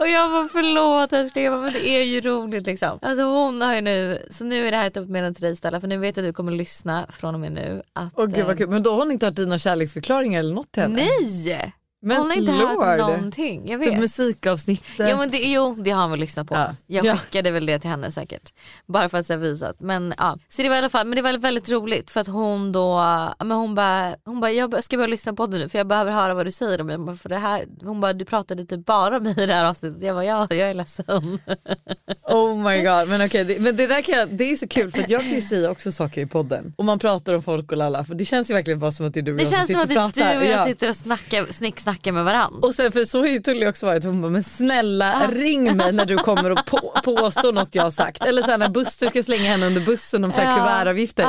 Och jag bara, förlåt Stefan, men det är ju roligt liksom. Alltså hon har ju nu, så nu är det här ett uppmeddelande till dig Stella, för nu vet jag att du kommer lyssna från och med nu. Åh gud vad kul, men då har hon inte hört dina kärleksförklaringar eller något till henne? Nej! Men hon har inte hört någonting, jag vet. Typ musikavsnittet. Jo, det har hon väl lyssnat på. Ja. Jag skickade väl det till henne säkert. Bara för att jag visat. Men ja, så det var i alla fall, men det var väldigt roligt, för att hon då, men hon bara, jag ska börja lyssna på det nu, för jag behöver höra vad du säger om mig, för det här, hon bara, du pratade typ bara om mig i det här avsnittet. Jag var jag är ledsen. Oh my god, men okej, men det där kan jag, det är så kul, för att jag kan ju säga också saker i podden. Och man pratar om folk och lalla, för det känns ju verkligen bara som att det är du och jag som sitter och pratar. Det känns som att det är du och jag sitter och snackar med varandra. Och sen, för så har ju Tulli också varit, hon bara, men snälla ring mig när du kommer och påstå något jag har sagt. Eller så här, när Buster ska slänga henne under bussen om så här kuvertavgifter.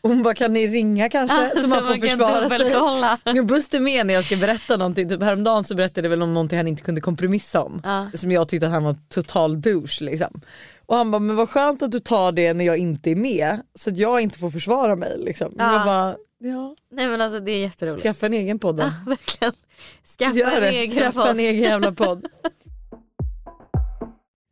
Och hon bara, kan ni ringa kanske? Så man får försvara sig. Buster med när jag ska berätta någonting. Typ häromdagen så berättade jag väl om någonting han inte kunde kompromissa om. Som jag tyckte att han var total douche liksom. Och han bara, men vad skönt att du tar det när jag inte är med, så att jag inte får försvara mig liksom. Ja. Jag bara, ja. Nej men alltså det är jätteroligt. Skaffa en egen podd. Ja, verkligen. Skaffa en egen jävla podd.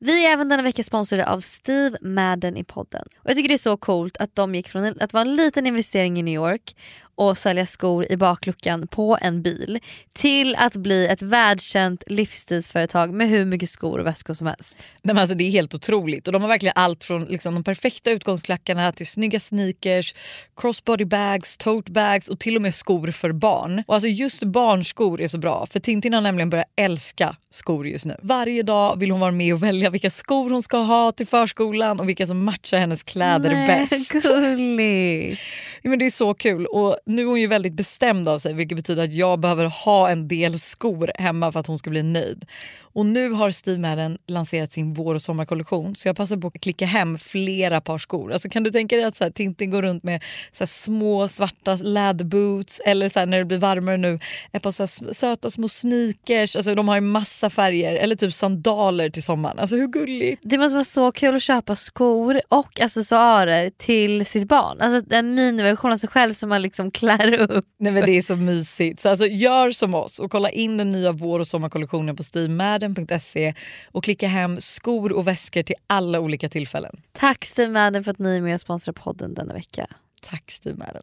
Vi är även denna vecka sponsrade av Steve Madden i podden. Och jag tycker det är så coolt att de gick från att vara en liten investering i New York och sälja skor i bakluckan på en bil till att bli ett världskänt livsstilsföretag med hur mycket skor och väskor som helst. Nej, men alltså, det är helt otroligt. Och de har verkligen allt från liksom, de perfekta utgångsklackarna till snygga sneakers, crossbody bags, tote bags och till och med skor för barn. Och alltså just barnskor är så bra, för Tintin har nämligen börjat älska skor just nu. Varje dag vill hon vara med och välja vilka skor hon ska ha till förskolan och vilka som matchar hennes kläder bäst. Gulligt. Ja, men det är så kul. Och nu är hon ju väldigt bestämd av sig, vilket betyder att jag behöver ha en del skor hemma för att hon ska bli nöjd. Och nu har Steve Madden lanserat sin vår- och sommarkollektion, så jag passar på att klicka hem flera par skor. Alltså kan du tänka dig att så här, Tintin går runt med så här, små svarta läderboots, eller så här, när det blir varmare nu ett par så här, söta små sneakers. Alltså de har ju massa färger, eller typ sandaler till sommaren. Alltså hur gulligt. Det måste vara så kul att köpa skor och accessoarer till sitt barn. Alltså en miniversion av sig själv som man liksom klär upp. Nej men det är så mysigt. Så alltså gör som oss och kolla in den nya vår- och sommarkollektionen på stevemadden.se och klicka hem skor och väskor till alla olika tillfällen. Tack Steve Madden för att ni är med och sponsrar podden denna vecka. Tack Steve Madden.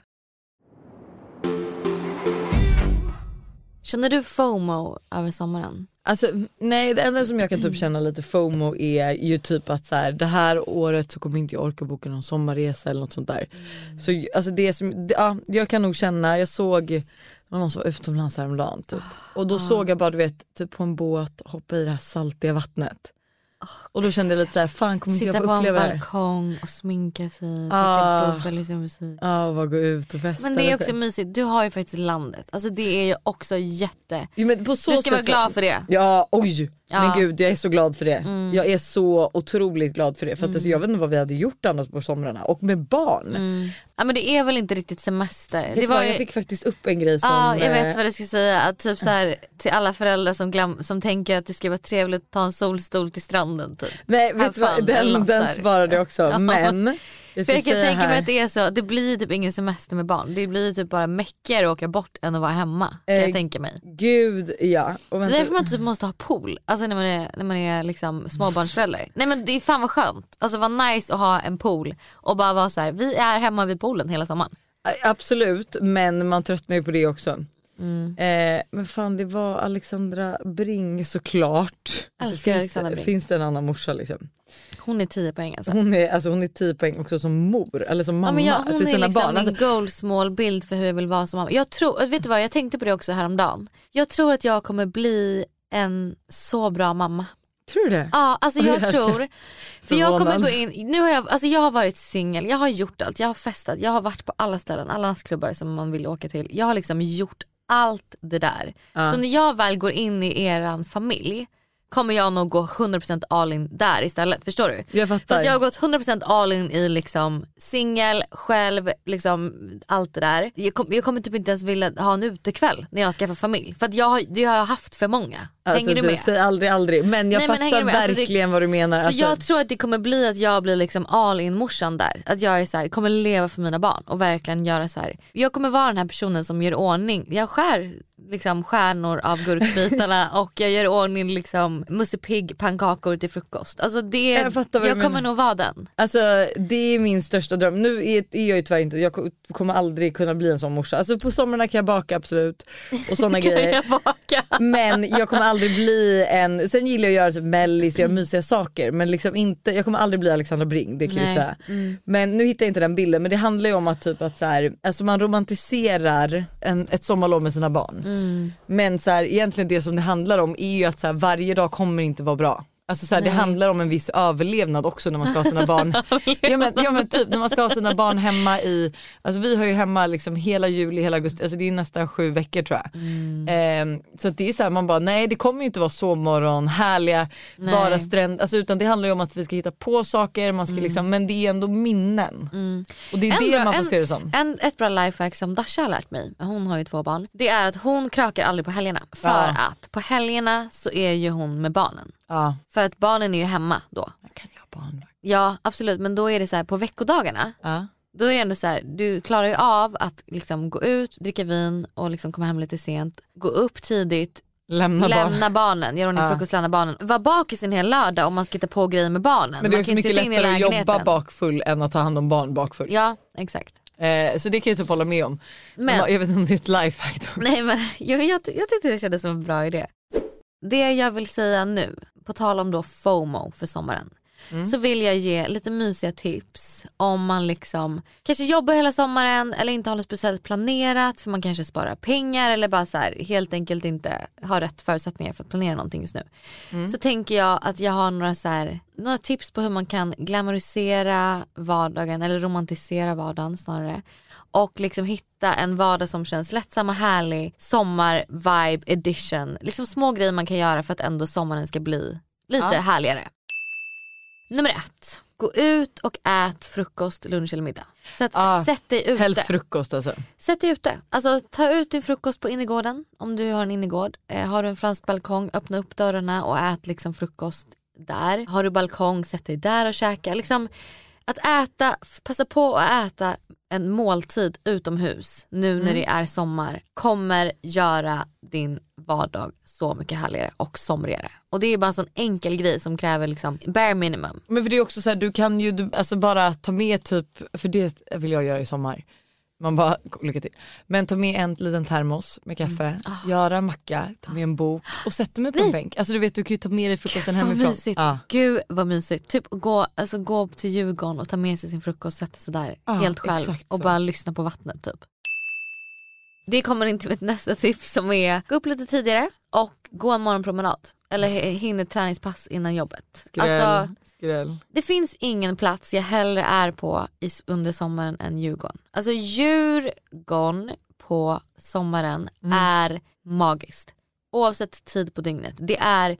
Känner du FOMO över sommaren? Alltså, nej, det enda som jag kan typ känna lite FOMO är ju typ att så här, det här året så kommer inte jag orka boka någon sommarresa eller något sånt där. Så alltså det som, ja, jag kan nog känna, jag såg någon som var utomlands häromdagen typ. Och då såg jag bara, du vet, typ på en båt hoppa i det här saltiga vattnet. Och då kände jag lite såhär, fan kommer inte jag få uppleva det. Sitta på en balkong och sminka sig, tycka liksom musik. Ja, och bara gå ut och festa. Men det är också mysigt, du har ju faktiskt landet. Alltså det är ju också jätte, jo, men på så du ska sätt vara glad för det. Ja, oj, ja. Men gud, jag är så glad för det. Jag är så otroligt glad för det. För att alltså, jag vet inte vad vi hade gjort annars på somrarna. Och med barn. Ja, men det är väl inte riktigt semester. Det var, jag fick faktiskt upp en grej som... Ja, jag vet vad du ska säga. Att typ så här, till alla föräldrar som tänker att det ska vara trevligt att ta en solstol till stranden. Typ. Nej, vet du vad? Den svarade jag också. Ja. Men... Jag kan tänka mig att det är så. Det blir typ ingen semester med barn. Det blir typ bara mäckigare att åka bort än att vara hemma. Kan jag tänka mig. Gud, ja. Och det är därför man typ måste ha pool. Alltså när man är liksom småbarnsförälder. Nej men det är fan vad skönt. Alltså vad nice att ha en pool. Och bara vara så här, vi är hemma vid poolen hela sommaren. Absolut, men man tröttnar ju på det också. Men fan, det var Alexandra Bring såklart. Finns det en annan morsa liksom. Hon är 10 poäng alltså. Hon är 10 poäng också som mor eller som mamma till sina liksom barn. Hon är liksom en goalsmål bild för hur jag vill vara som mamma. Jag tror, vet du vad, jag tänkte på det också häromdagen. Jag tror att jag kommer bli en så bra mamma. Tror du det? Ja, alltså jag tror. För jag kommer gå in, nu har jag har varit singel, jag har gjort allt, jag har festat, jag har varit på alla ställen, alla nattklubbar som man vill åka till. Jag har liksom gjort allt det där. Så när jag väl går in i eran familj kommer jag nog gå 100% all in där istället, förstår du? Jag fattar. Så jag har gått 100% all in i liksom singel, själv, liksom allt det där. Jag kommer typ inte ens vilja ha en utekväll när jag ska få familj. För att jag har haft för många. Hänger alltså, du med? Säg aldrig. Men jag fattar verkligen alltså, vad du menar. Så alltså. Jag tror att det kommer bli att jag blir liksom all in morsan där. Att jag är så här, kommer leva för mina barn och verkligen göra så här. Jag kommer vara den här personen som gör ordning. Jag skär liksom stjärnor av gurkbitarna och jag gör ordning liksom Musse Pigg pannkakor till frukost. Alltså det, jag kommer nog vara den. Alltså det är min största dröm. Nu är jag ju tyvärr inte, jag kommer aldrig kunna bli en sån morsa. Alltså på somrarna kan jag baka absolut och såna grejer. Men jag kommer aldrig bli en, sen gillar jag att göra typ mellis, göra mysiga saker, men liksom inte, jag kommer aldrig bli Alexandra Bring, det kan jag säga. Men nu hittar jag inte den bilden, men det handlar ju om att typ att så här, alltså man romantiserar ett sommarlov med sina barn. Men så här, egentligen det som det handlar om är ju att så här, varje dag kommer inte vara bra. Alltså så här, det handlar om en viss överlevnad också när man ska ha sina barn. ja men typ när man ska ha sina barn hemma i, alltså vi har ju hemma liksom hela juli, hela augusti, alltså det är nästan 7 veckor tror jag. Så att det är så här, man bara nej, det kommer ju inte vara sovmorgon, härliga, bara stränder, alltså, utan det handlar ju om att vi ska hitta på saker, man ska liksom, men det är ändå minnen. Och det är en det bra, man får se det som. Ett bra lifehack som Dasha har lärt mig, hon har ju 2 barn, det är att hon krökar aldrig på helgerna. För att på helgerna så är ju hon med barnen. Ja. För att barnen är ju hemma då. Jag kan ju ha barn. Ja, absolut. Men då är det så här, på veckodagarna. Ja. Då är det ändå så här, du klarar ju av att liksom gå ut, dricka vin och liksom komma hem lite sent. Gå upp tidigt. Lämna barnen. Gör hon i frukost, lämna barnen. Var bakis en hel lördag om man ska hitta på grejer med barnen. Men det är så mycket lättare att jobba bakfull än att ta hand om barn bakfull. Ja, exakt. Så det kan jag typ hålla med om. Men, jag vet inte om det är ett lifehack. Nej, men jag tyckte det kändes som en bra idé. Det jag vill säga nu, på tal om då FOMO för sommaren, så vill jag ge lite mysiga tips om man liksom kanske jobbar hela sommaren eller inte har något speciellt planerat, för man kanske sparar pengar eller bara så här, helt enkelt inte har rätt förutsättningar för att planera någonting just nu. Så tänker jag att jag har några tips på hur man kan glamorisera vardagen eller romantisera vardagen snarare, och liksom hitta en vardag som känns lättsam och härlig, sommar vibe edition, liksom små grejer man kan göra för att ändå sommaren ska bli lite härligare. Nummer 1. Gå ut och ät frukost, lunch eller middag. Så att sätt dig ute. Helt frukost alltså. Sätt dig ute. Alltså ta ut din frukost på innergården om du har en innergård. Har du en fransk balkong, öppna upp dörrarna och ät liksom frukost där. Har du balkong, sätt dig där och käka. Liksom att äta, passa på att äta en måltid utomhus nu när det är sommar kommer göra din vardag så mycket härligare och somrigare. Och det är bara en sån enkel grej som kräver liksom bare minimum. Men för det är också så här, du kan ju alltså bara ta med typ, för det vill jag göra i sommar. Man bara, lycka till. Men ta med en liten termos med kaffe, göra en macka, ta med en bok och sätta mig på en bänk. Alltså du vet, du kan ju ta med dig frukosten hemifrån. Gud vad mysigt. Typ gå upp till Djurgården och ta med sig sin frukost, sätta sig där helt själv och bara lyssna på vattnet typ. Det kommer in till mitt nästa tips som är gå upp lite tidigare och gå en morgonpromenad. Eller hinner träningspass innan jobbet. Skräll. Det finns ingen plats jag hellre är på under sommaren än Djurgården. Alltså Djurgården på sommaren är magiskt. Oavsett tid på dygnet. Det är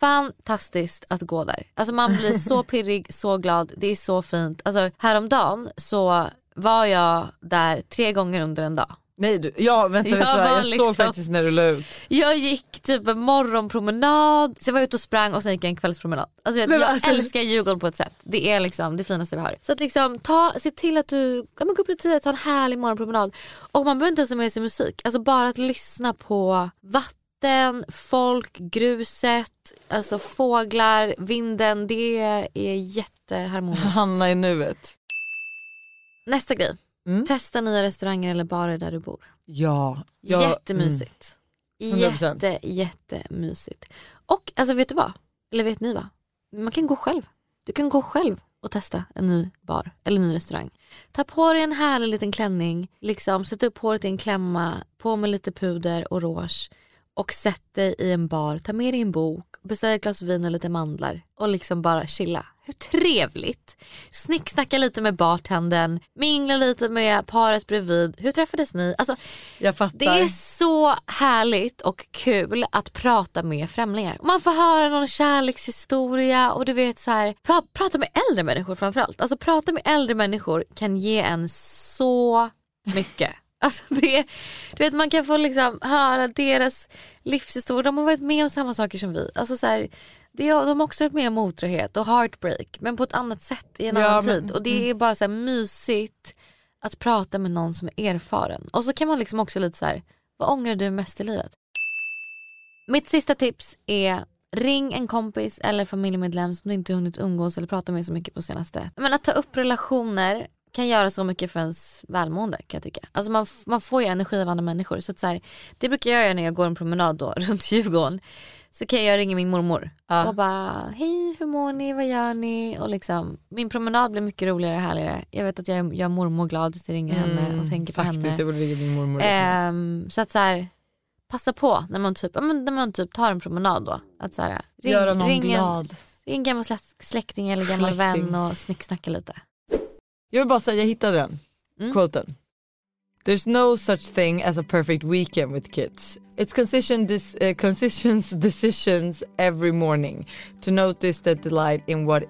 fantastiskt att gå där. Alltså man blir så pirrig, så glad. Det är så fint. Alltså häromdagen så var jag där 3 gånger under en dag. Nej du, jag liksom, såg faktiskt när du la ut. Jag gick typ en morgonpromenad, så jag var ute och sprang och sen gick jag en kvällspromenad. Alltså jag älskar Djurgården på ett sätt. Det är liksom det finaste vi har. Så att liksom se till att du går upp lite tidigt, ta en härlig morgonpromenad. Och man behöver inte ens ha med sig musik. Alltså bara att lyssna på vatten, folk, gruset, alltså fåglar, vinden. Det är jätteharmoniskt. Hamna i nuet. Nästa grej. Testa nya restauranger eller barer där du bor. Jättemysigt. 100%. Jättemysigt. Och alltså vet du vad? Eller vet ni vad? Man kan gå själv. Du kan gå själv och testa en ny bar eller ny restaurang. Ta på dig en härlig liten klänning, liksom sätt upp håret i en klämma, på med lite puder och rouge och sätt dig i en bar, ta med dig en bok, beställ ett glas vin och lite mandlar och liksom bara chilla. Hur trevligt. Snicksnacka lite med bartendern, mingla lite med paret bredvid. Hur träffades ni? Alltså, jag fattar. Det är så härligt och kul att prata med främlingar. Man får höra någon kärlekshistoria och du vet så här, prata med äldre människor framförallt. Alltså prata med äldre människor kan ge en så mycket. Alltså du vet, man kan få liksom höra deras livshistoria. De har varit med om samma saker som vi. Alltså så här, de har också varit med om otrohet och heartbreak, men på ett annat sätt i en annan tid. Och det är bara så här mysigt att prata med någon som är erfaren. Och så kan man liksom också lite så här, vad ångrar du mest i livet? Mitt sista tips är ring en kompis eller familjemedlem som du inte hunnit umgås eller prata med så mycket på senaste. Men att ta upp relationer kan göra så mycket för ens välmående, kan jag tycka. Alltså man får ju energi av andra människor. Så att så här, det brukar jag göra när jag går en promenad då, runt Djurgården. Så kan jag ringa min mormor och bara, hej, hur mår ni, vad gör ni? Och liksom, min promenad blir mycket roligare och härligare. Jag vet att jag gör mormor glad, så jag ringer henne och tänker på henne. Faktiskt, jag borde ringa min mormor. Så att så här, passa på när man typ, tar en promenad då. Att så här, ring gammal släkting eller gammal vän och snicksnacka lite. Jag vill bara säga, jag hittade den. Quoten. There's no such thing as a perfect weekend with kids. It's conscious decisions every morning to notice the delight in what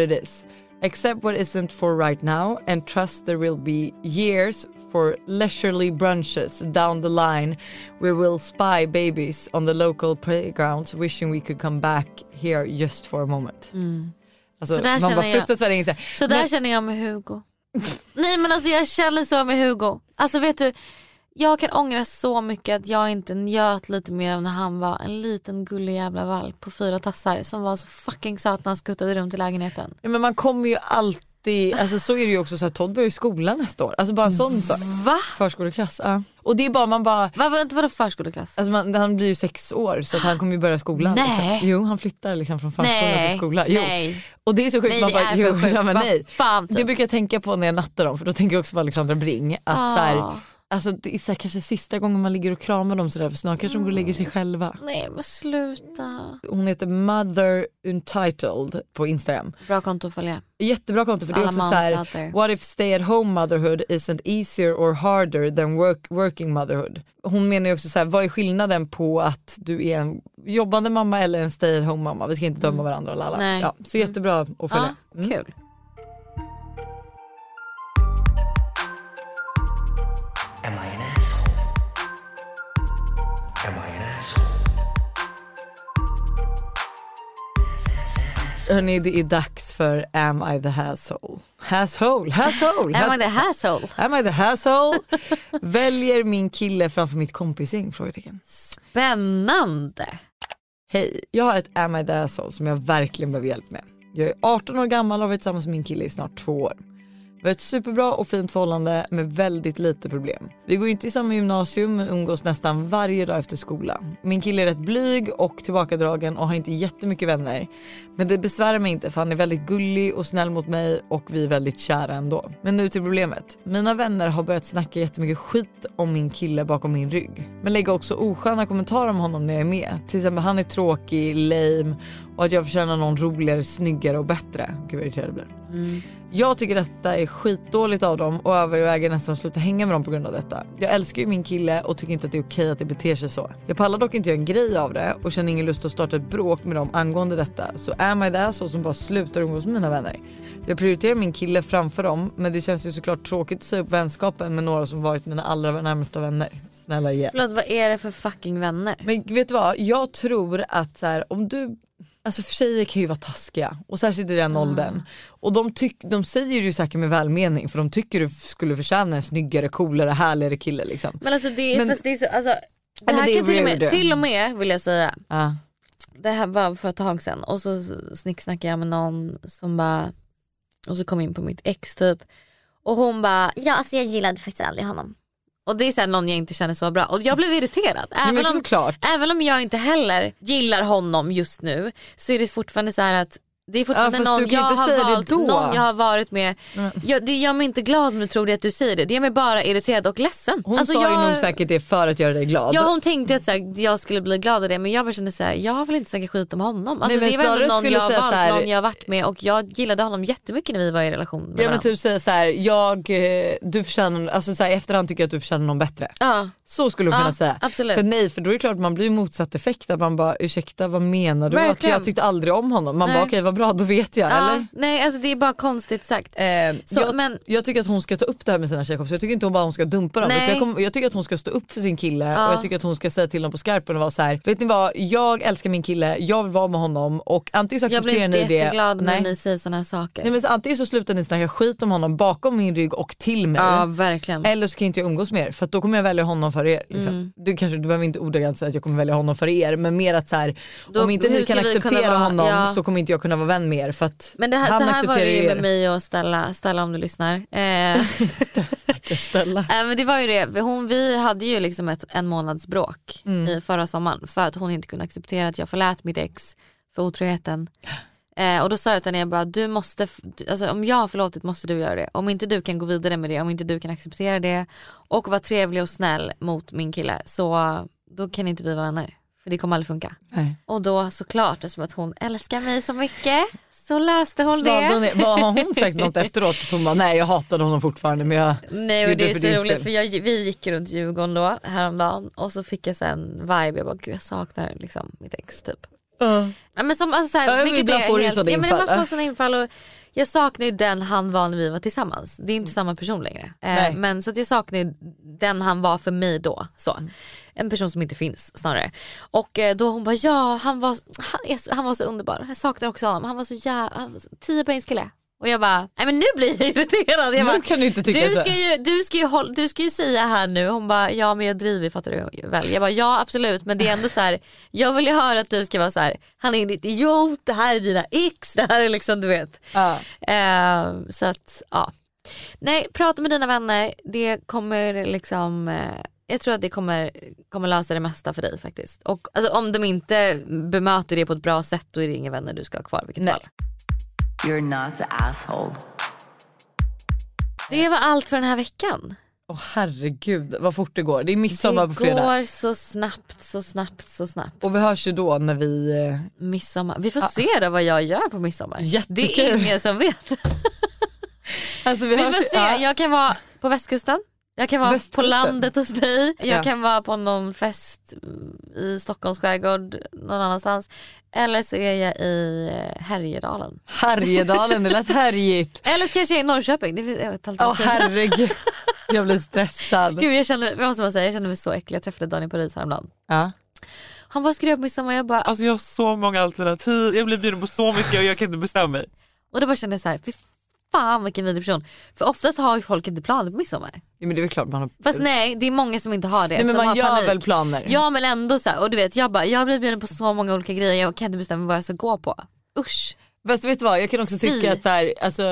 it is. Accept what isn't for right now and trust there will be years for leisurely brunches down the line. We will spy babies on the local playgrounds wishing we could come back here just for a moment. Alltså, så där känner jag med Hugo. Nej, men alltså jag känner så med Hugo. Alltså vet du, jag kan ångra så mycket att jag inte njöt lite mer när han var en liten gullig jävla valp på 4 tassar som var så fucking söt när han skuttade runt i lägenheten. Ja, men man kommer ju alltid, alltså så är det ju också så här, Todd börjar ju skolan nästa år. Alltså bara sån sak. Va? Förskoleklass, ja. Och det är bara, man bara... Vadå förskoleklass? Alltså han blir ju 6 år så att han kommer ju börja skolan. Nej. Liksom. Jo, han flyttar liksom från förskolan till skolan. Jo. Nej. Och det är så sjukt. Nej, man bara, sjukt. Ja, men nej. Fan, typ. Det brukar jag tänka på när jag nattar dem, för då tänker jag också på Alexandra Bring att så här, alltså det är så här, kanske sista gången man ligger och kramar dem sådär, för snart kanske de går och lägger sig själva. Nej, men sluta. Hon heter Mother Untitled på Instagram. Bra konto att följa. Jättebra konto, för det är också såhär, what if stay at home motherhood isn't easier or harder than working motherhood. Hon menar ju också såhär, vad är skillnaden på att du är en jobbande mamma eller en stay at home mamma? Vi ska inte döma varandra och lalla. Nej. Ja, så jättebra att följa. Ja, kul. Hörrni, det är dags för Am I the Hasshole? Hasshole! Am I the Hasshole? Am I the Hasshole? Väljer min kille framför mitt kompisgäng? Spännande! Hej, jag har ett Am I the Hasshole som jag verkligen behöver hjälp med. Jag är 18 år gammal och har varit tillsammans med min kille i snart 2 år. Vi har ett superbra och fint förhållande med väldigt lite problem. Vi går inte i samma gymnasium men umgås nästan varje dag efter skolan. Min kille är rätt blyg och tillbakadragen och har inte jättemycket vänner. Men det besvärar mig inte, för han är väldigt gullig och snäll mot mig och vi är väldigt kära ändå. Men nu till problemet. Mina vänner har börjat snacka jättemycket skit om min kille bakom min rygg. Men lägger också osköna kommentarer om honom när jag är med. Till exempel han är tråkig, lame och att jag förtjänar någon roligare, snyggare och bättre. Gud vad irriterad det blir. Jag tycker detta är skitdåligt av dem och överväger nästan sluta hänga med dem på grund av detta. Jag älskar ju min kille och tycker inte att det är okej att det beter sig så. Jag pallar dock inte göra en grej av det och känner ingen lust att starta ett bråk med dem angående detta. Så am I the asshole som bara slutar umgås med mina vänner? Jag prioriterar min kille framför dem, men det känns ju såklart tråkigt att säga upp vänskapen med några som varit mina allra närmaste vänner. Snälla igen. Förlåt, vad är det för fucking vänner? Men vet du vad? Jag tror att så här, om du... Alltså för tjejer kan ju vara taskiga, och särskilt i den åldern. Och de säger ju säkert med välmening, för de tycker du skulle förtjäna en snyggare, coolare, härligare kille liksom. Men alltså det är, det är så, alltså, det här det kan till och med vill jag säga. Det här var för ett tag sedan, och så snicksnackade jag med någon som bara, och så kom in på mitt ex typ, och hon bara, ja alltså jag gillade faktiskt aldrig honom. Och det är sen någon jag inte känner så bra. Och jag blev irriterad. Även om jag inte heller gillar honom just nu, så är det fortfarande så här att det är fortfarande någon jag har valt, någon jag har varit med. Det gör mig inte glad, men tror det att du säger det. Det gör mig bara irriterad och ledsen. Hon alltså, sa ju nog säkert det för att göra dig glad. Ja, hon tänkte att så här, jag skulle bli glad av det. Men jag bara kände så här, jag har väl inte snackat skit om honom. Alltså, nej, det var ändå någon jag har valt, här, någon jag har varit med. Och jag gillade honom jättemycket när vi var i relation med varandra. Men typ säga så här, du förtjänar, alltså så här, efterhand tycker jag att du förtjänar någon bättre. Så skulle hon kunna säga. Absolut. För nej, för då är det klart man blir motsatt effekt. Att man bara, ursäkta, vad menar du? Att jag tyckte aldrig om honom. Man bara, okej, vad bra, då vet jag, eller? Nej, alltså det är bara konstigt sagt. Så, jag tycker att hon ska ta upp det här med sina tjejkompisar. Jag tycker inte hon ska dumpa dem. Jag tycker att hon ska stå upp för sin kille. Och jag tycker att hon ska säga till dem på skarpen och vara så här: vet ni vad, jag älskar min kille, jag vill vara med honom. Och antingen så accepterar ni det. Jag blir inte jätteglad när ni säger sådana här saker. Nej, men så antingen så slutar ni snacka skit om honom bakom min rygg och till mig. Ja, verkligen. Eller så kan inte jag umgås mer, för att då kommer jag välja honom för er liksom. Du behöver inte ordagrant säga att jag kommer välja honom för er, men mer att så här, då, om inte ni kan acceptera honom, så kommer inte jag kunna vara vän med er, för att men det här, han så här var det ju med mig och Stella om du lyssnar. Men det var ju det, vi hade ju liksom en månads bråk i förra sommaren, för att hon inte kunde acceptera att jag förlät mitt ex för otroheten. Och då sa jag till henne, jag bara, du måste, alltså, om jag har förlåtit måste du göra det. Om inte du kan gå vidare med det, om inte du kan acceptera det och vara trevlig och snäll mot min kille, så då kan inte vi vara vänner. För det kommer aldrig funka. Nej. Och då såklart, eftersom att hon älskar mig så mycket, så löste hon det. Vad har hon sagt något efteråt? Hon bara, nej jag hatade honom fortfarande. Men jag nej, och det är så roligt, för vi gick runt Djurgården då, häromdagen. Och så fick jag sen vibe, jag bara, gud jag saknar liksom mitt ex typ. Ja, men som, alltså, såhär, vilket är får helt, ja, men man får sådana infall och jag saknar ju den han var när vi var tillsammans. Det är inte samma person längre. Men så att jag saknar ju den han var för mig då. Så. En person som inte finns snarare. Och då hon bara, ja han var så underbar. Jag saknar också honom. Han var så jävla 10 poängskille. Och jag bara, nej men nu blir jag irriterad. Jag bara, kan du inte tycka du ska ju säga här nu. Hon bara, ja men jag driver, fattar du väl. Jag bara, ja absolut, men det är ändå så här. Jag vill ju höra att du ska vara så här. Han är en idiot, det här är dina ex. Det här är liksom, du vet. Så att, ja. Nej, prata med dina vänner. Det kommer liksom jag tror att det kommer lösa det mesta för dig faktiskt. Och alltså, om de inte bemöter det på ett bra sätt, då är det inga vänner du ska ha kvar, vilket fall. You're not an asshole. Det var allt för den här veckan. Åh herregud, vad fort det går. Det är midsommar på fredag. Det går så snabbt. Och vi hörs ju då när vi midsommar. Vi får se då vad jag gör på midsommar. Jättekul. Det är ingen som vet. Alltså vi hörs, får se, jag kan vara på västkusten. Jag kan vara på landet hos dig. Jag kan vara på någon fest i Stockholms skärgård någon annanstans. Eller så är jag i Härjedalen. Härjedalen, det lät härjigt. Eller så kanske jag är i Norrköping. Åh herregud, jag blir stressad. Gud, jag kände mig så äcklig. Jag träffade Daniel Paris häromdagen. Ja. Han bara skrev på midsommar och jag bara... Alltså jag har så många alternativ. Jag blir bjuden på så mycket och jag kan inte bestämma mig. Och då bara kände jag så här... Fan vilken vidrig person. För oftast har ju folk inte planer på midsommar. Ja, men det är väl klart man har... Fast nej, det är många som inte har det. Nej, men man gör panik. Väl planer. Ja men ändå så här. Och du vet, jag blir bjuden på så många olika grejer. Jag kan inte bestämma vad jag ska gå på. Usch. Fast vet du vad, jag kan också tycka att så här, alltså,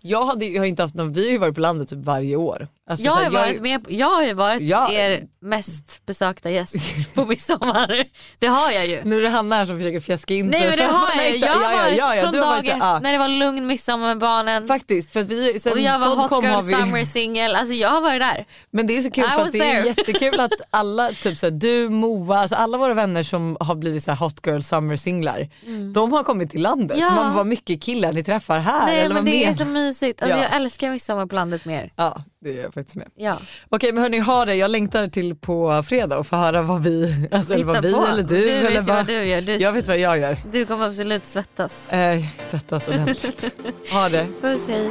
jag har inte haft någon, vi har ju varit på landet typ varje år. Alltså, jag, så här, jag har ju varit er mest besökta gäst på midsommar. Det har jag ju. Nu är det Hanna här som försöker fjäska in. Nej men det har jag ju. Jag har varit från dagen när det var lugn midsommar med barnen. Faktiskt. För att vi, sen och jag var hot girl summer single. Alltså jag har varit där. Men det är så kul för att det är jättekul att alla, typ så här, du, Moa, alltså alla våra vänner som har blivit så här hot girl summer singlar. Mm. De har kommit till landet. Ja. Man var mycket killar ni träffar här. Nej eller men det är så mysigt. Alltså, jag älskar midsommar på landet mer. Ja. Det är jag faktiskt med. Ja. Okej, men hörni, ha det. Jag längtar till på fredag och få höra vad vi... Alltså, eller vad vi på. Eller du. Du eller vet vad du gör. Jag vet vad jag gör. Du kommer absolut svettas. Svettas ordentligt. Ha det. Puss, hej.